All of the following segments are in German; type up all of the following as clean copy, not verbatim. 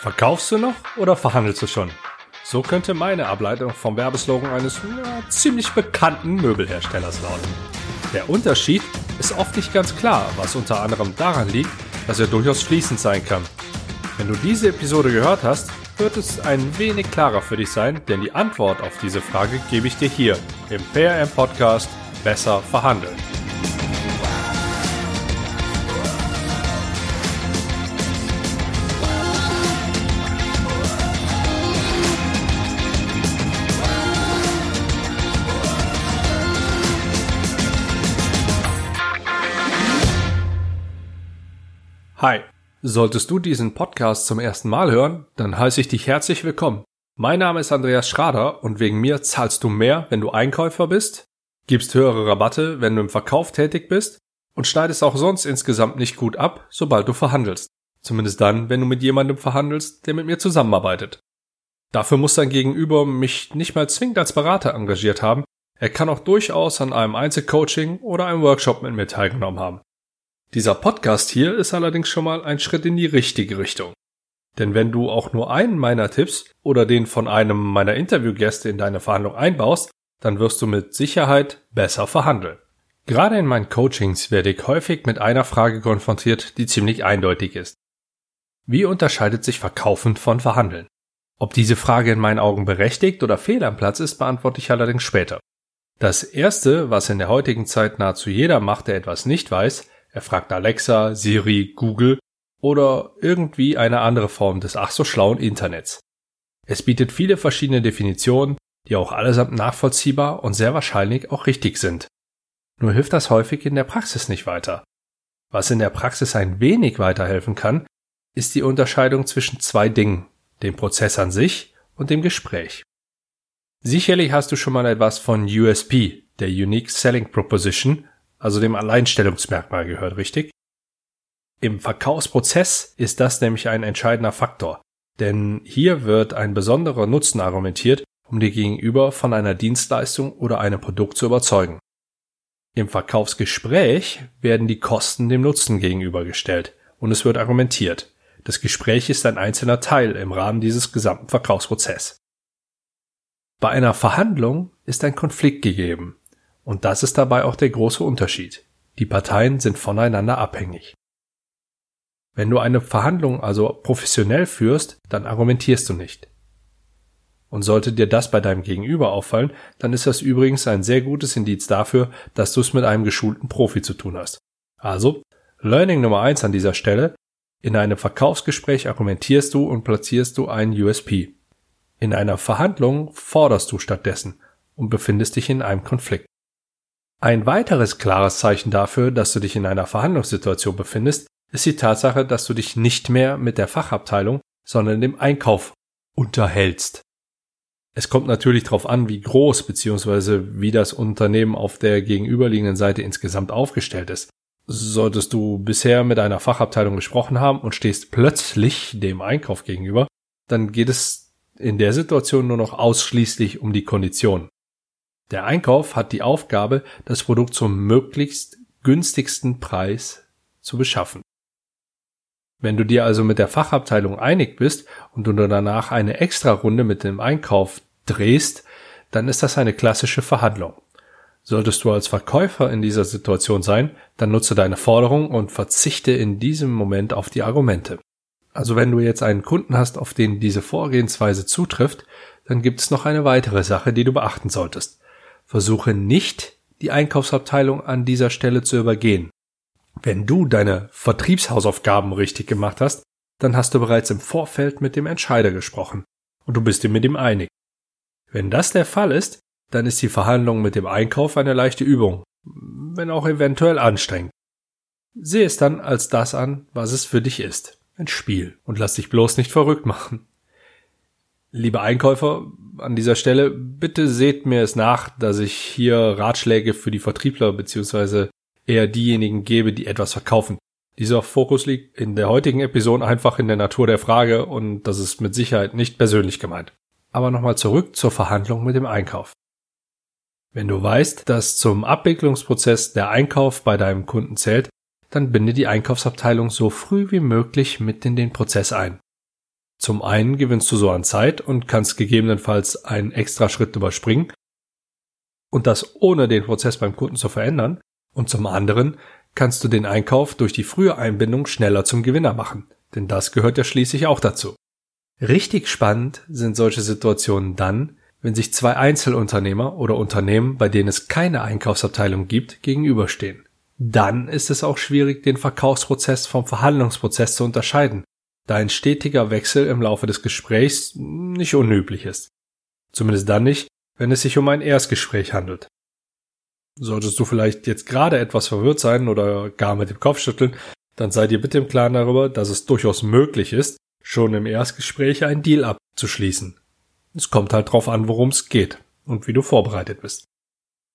Verkaufst du noch oder verhandelst du schon? So könnte meine Ableitung vom Werbeslogan eines ziemlich bekannten Möbelherstellers lauten. Der Unterschied ist oft nicht ganz klar, was unter anderem daran liegt, dass er durchaus fließend sein kann. Wenn du diese Episode gehört hast, wird es ein wenig klarer für dich sein, denn die Antwort auf diese Frage gebe ich dir hier im PRM-Podcast Besser verhandeln. Hi, solltest du diesen Podcast zum ersten Mal hören, dann heiße ich dich herzlich willkommen. Mein Name ist Andreas Schrader und wegen mir zahlst du mehr, wenn du Einkäufer bist, gibst höhere Rabatte, wenn du im Verkauf tätig bist und schneidest auch sonst insgesamt nicht gut ab, sobald du verhandelst. Zumindest dann, wenn du mit jemandem verhandelst, der mit mir zusammenarbeitet. Dafür muss dein Gegenüber mich nicht mal zwingend als Berater engagiert haben, er kann auch durchaus an einem Einzelcoaching oder einem Workshop mit mir teilgenommen haben. Dieser Podcast hier ist allerdings schon mal ein Schritt in die richtige Richtung. Denn wenn du auch nur einen meiner Tipps oder den von einem meiner Interviewgäste in deine Verhandlung einbaust, dann wirst du mit Sicherheit besser verhandeln. Gerade in meinen Coachings werde ich häufig mit einer Frage konfrontiert, die ziemlich eindeutig ist. Wie unterscheidet sich Verkaufen von Verhandeln? Ob diese Frage in meinen Augen berechtigt oder fehl am Platz ist, beantworte ich allerdings später. Das Erste, was in der heutigen Zeit nahezu jeder macht, der etwas nicht weiß, er fragt Alexa, Siri, Google oder irgendwie eine andere Form des ach so schlauen Internets. Es bietet viele verschiedene Definitionen, die auch allesamt nachvollziehbar und sehr wahrscheinlich auch richtig sind. Nur hilft das häufig in der Praxis nicht weiter. Was in der Praxis ein wenig weiterhelfen kann, ist die Unterscheidung zwischen zwei Dingen, dem Prozess an sich und dem Gespräch. Sicherlich hast du schon mal etwas von USP, der Unique Selling Proposition, also dem Alleinstellungsmerkmal gehört, richtig? Im Verkaufsprozess ist das nämlich ein entscheidender Faktor, denn hier wird ein besonderer Nutzen argumentiert, um dir gegenüber von einer Dienstleistung oder einem Produkt zu überzeugen. Im Verkaufsgespräch werden die Kosten dem Nutzen gegenübergestellt und es wird argumentiert. Das Gespräch ist ein einzelner Teil im Rahmen dieses gesamten Verkaufsprozesses. Bei einer Verhandlung ist ein Konflikt gegeben. Und das ist dabei auch der große Unterschied. Die Parteien sind voneinander abhängig. Wenn du eine Verhandlung also professionell führst, dann argumentierst du nicht. Und sollte dir das bei deinem Gegenüber auffallen, dann ist das übrigens ein sehr gutes Indiz dafür, dass du es mit einem geschulten Profi zu tun hast. Also, Learning Nummer 1 an dieser Stelle, in einem Verkaufsgespräch argumentierst du und platzierst du einen USP. In einer Verhandlung forderst du stattdessen und befindest dich in einem Konflikt. Ein weiteres klares Zeichen dafür, dass du dich in einer Verhandlungssituation befindest, ist die Tatsache, dass du dich nicht mehr mit der Fachabteilung, sondern dem Einkauf unterhältst. Es kommt natürlich darauf an, wie groß bzw. wie das Unternehmen auf der gegenüberliegenden Seite insgesamt aufgestellt ist. Solltest du bisher mit einer Fachabteilung gesprochen haben und stehst plötzlich dem Einkauf gegenüber, dann geht es in der Situation nur noch ausschließlich um die Konditionen. Der Einkauf hat die Aufgabe, das Produkt zum möglichst günstigsten Preis zu beschaffen. Wenn du dir also mit der Fachabteilung einig bist und du danach eine Extrarunde mit dem Einkauf drehst, dann ist das eine klassische Verhandlung. Solltest du als Verkäufer in dieser Situation sein, dann nutze deine Forderung und verzichte in diesem Moment auf die Argumente. Also wenn du jetzt einen Kunden hast, auf den diese Vorgehensweise zutrifft, dann gibt es noch eine weitere Sache, die du beachten solltest. Versuche nicht, die Einkaufsabteilung an dieser Stelle zu übergehen. Wenn du deine Vertriebshausaufgaben richtig gemacht hast, dann hast du bereits im Vorfeld mit dem Entscheider gesprochen und du bist dir mit ihm einig. Wenn das der Fall ist, dann ist die Verhandlung mit dem Einkauf eine leichte Übung, wenn auch eventuell anstrengend. Sehe es dann als das an, was es für dich ist, ein Spiel, und lass dich bloß nicht verrückt machen. Liebe Einkäufer, an dieser Stelle, bitte seht mir es nach, dass ich hier Ratschläge für die Vertriebler bzw. eher diejenigen gebe, die etwas verkaufen. Dieser Fokus liegt in der heutigen Episode einfach in der Natur der Frage und das ist mit Sicherheit nicht persönlich gemeint. Aber nochmal zurück zur Verhandlung mit dem Einkauf. Wenn du weißt, dass zum Abwicklungsprozess der Einkauf bei deinem Kunden zählt, dann binde die Einkaufsabteilung so früh wie möglich mit in den Prozess ein. Zum einen gewinnst du so an Zeit und kannst gegebenenfalls einen extra Schritt überspringen und das ohne den Prozess beim Kunden zu verändern. Und zum anderen kannst du den Einkauf durch die frühe Einbindung schneller zum Gewinner machen, denn das gehört ja schließlich auch dazu. Richtig spannend sind solche Situationen dann, wenn sich zwei Einzelunternehmer oder Unternehmen, bei denen es keine Einkaufsabteilung gibt, gegenüberstehen. Dann ist es auch schwierig, den Verkaufsprozess vom Verhandlungsprozess zu unterscheiden, da ein stetiger Wechsel im Laufe des Gesprächs nicht unüblich ist. Zumindest dann nicht, wenn es sich um ein Erstgespräch handelt. Solltest du vielleicht jetzt gerade etwas verwirrt sein oder gar mit dem Kopf schütteln, dann sei dir bitte im Klaren darüber, dass es durchaus möglich ist, schon im Erstgespräch einen Deal abzuschließen. Es kommt halt drauf an, worum es geht und wie du vorbereitet bist.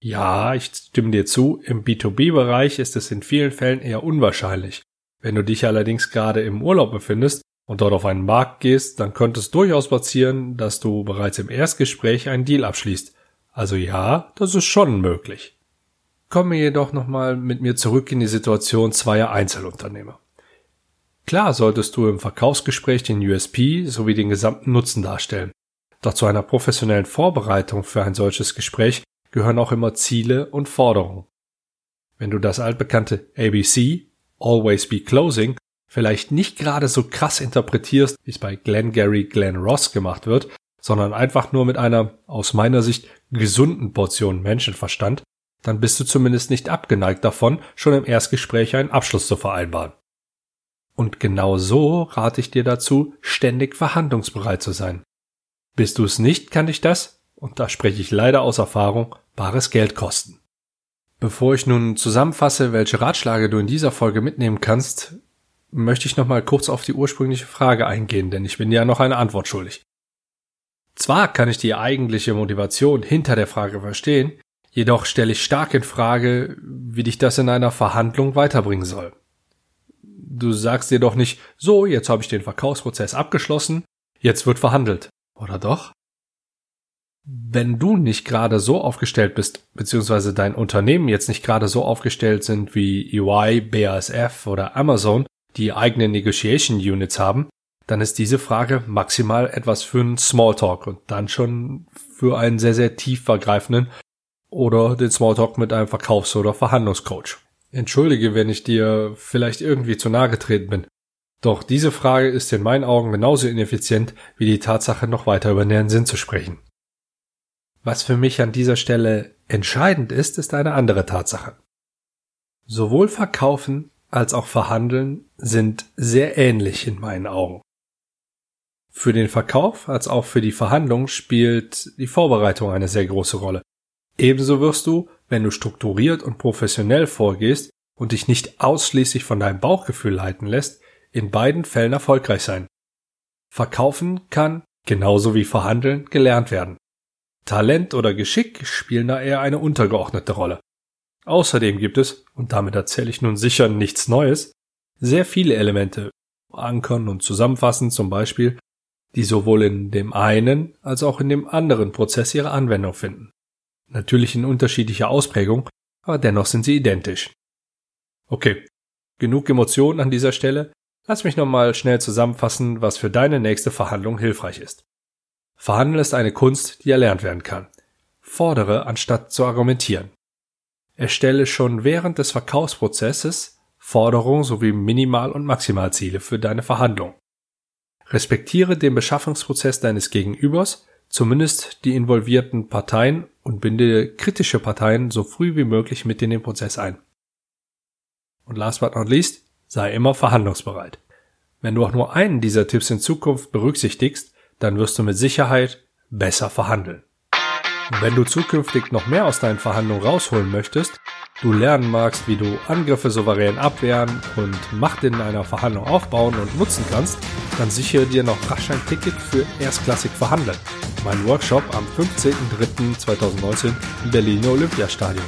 Ja, ich stimme dir zu, im B2B-Bereich ist es in vielen Fällen eher unwahrscheinlich. Wenn du dich allerdings gerade im Urlaub befindest und dort auf einen Markt gehst, dann könnte es durchaus passieren, dass du bereits im Erstgespräch einen Deal abschließt. Also ja, das ist schon möglich. Komme jedoch nochmal mit mir zurück in die Situation zweier Einzelunternehmer. Klar solltest du im Verkaufsgespräch den USP sowie den gesamten Nutzen darstellen. Doch zu einer professionellen Vorbereitung für ein solches Gespräch gehören auch immer Ziele und Forderungen. Wenn du das altbekannte ABC, Always Be Closing, vielleicht nicht gerade so krass interpretierst, wie es bei Glengarry Glen Ross gemacht wird, sondern einfach nur mit einer, aus meiner Sicht, gesunden Portion Menschenverstand, dann bist du zumindest nicht abgeneigt davon, schon im Erstgespräch einen Abschluss zu vereinbaren. Und genau so rate ich dir dazu, ständig verhandlungsbereit zu sein. Bist du es nicht, kann dich das, und da spreche ich leider aus Erfahrung, bares Geld kosten. Bevor ich nun zusammenfasse, welche Ratschläge du in dieser Folge mitnehmen kannst, möchte ich nochmal kurz auf die ursprüngliche Frage eingehen, denn ich bin dir ja noch eine Antwort schuldig. Zwar kann ich die eigentliche Motivation hinter der Frage verstehen, jedoch stelle ich stark in Frage, wie dich das in einer Verhandlung weiterbringen soll. Du sagst dir doch nicht, so, jetzt habe ich den Verkaufsprozess abgeschlossen, jetzt wird verhandelt. Oder doch? Wenn du nicht gerade so aufgestellt bist, beziehungsweise dein Unternehmen jetzt nicht gerade so aufgestellt sind wie EY, BASF oder Amazon, die eigene Negotiation Units haben, dann ist diese Frage maximal etwas für einen Smalltalk und dann schon für einen sehr, sehr tief vergreifenden oder den Smalltalk mit einem Verkaufs- oder Verhandlungscoach. Entschuldige, wenn ich dir vielleicht irgendwie zu nahe getreten bin. Doch diese Frage ist in meinen Augen genauso ineffizient, wie die Tatsache, noch weiter über deren Sinn zu sprechen. Was für mich an dieser Stelle entscheidend ist, ist eine andere Tatsache. Sowohl Verkaufen als auch Verhandeln sind sehr ähnlich in meinen Augen. Für den Verkauf als auch für die Verhandlung spielt die Vorbereitung eine sehr große Rolle. Ebenso wirst du, wenn du strukturiert und professionell vorgehst und dich nicht ausschließlich von deinem Bauchgefühl leiten lässt, in beiden Fällen erfolgreich sein. Verkaufen kann, genauso wie Verhandeln, gelernt werden. Talent oder Geschick spielen da eher eine untergeordnete Rolle. Außerdem gibt es, und damit erzähle ich nun sicher nichts Neues, sehr viele Elemente, ankern und zusammenfassen zum Beispiel, die sowohl in dem einen als auch in dem anderen Prozess ihre Anwendung finden. Natürlich in unterschiedlicher Ausprägung, aber dennoch sind sie identisch. Okay, genug Emotionen an dieser Stelle. Lass mich nochmal schnell zusammenfassen, was für deine nächste Verhandlung hilfreich ist. Verhandeln ist eine Kunst, die erlernt werden kann. Fordere, anstatt zu argumentieren. Erstelle schon während des Verkaufsprozesses Forderungen sowie Minimal- und Maximalziele für deine Verhandlung. Respektiere den Beschaffungsprozess deines Gegenübers, zumindest die involvierten Parteien, und binde kritische Parteien so früh wie möglich mit in den Prozess ein. Und last but not least, sei immer verhandlungsbereit. Wenn du auch nur einen dieser Tipps in Zukunft berücksichtigst, dann wirst du mit Sicherheit besser verhandeln. Und wenn du zukünftig noch mehr aus deinen Verhandlungen rausholen möchtest, du lernen magst, wie du Angriffe souverän abwehren und Macht in einer Verhandlung aufbauen und nutzen kannst, dann sichere dir noch rasch ein Ticket für Erstklassig verhandeln, mein Workshop am 15.03.2019 im Berliner Olympiastadion.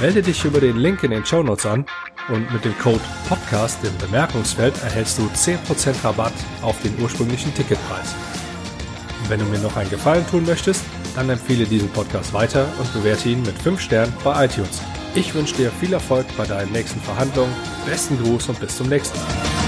Melde dich über den Link in den Shownotes an und mit dem Code PODCAST im Bemerkungsfeld erhältst du 10% Rabatt auf den ursprünglichen Ticketpreis. Und wenn du mir noch einen Gefallen tun möchtest, dann empfehle diesen Podcast weiter und bewerte ihn mit 5 Sternen bei iTunes. Ich wünsche dir viel Erfolg bei deinen nächsten Verhandlungen, besten Gruß und bis zum nächsten Mal.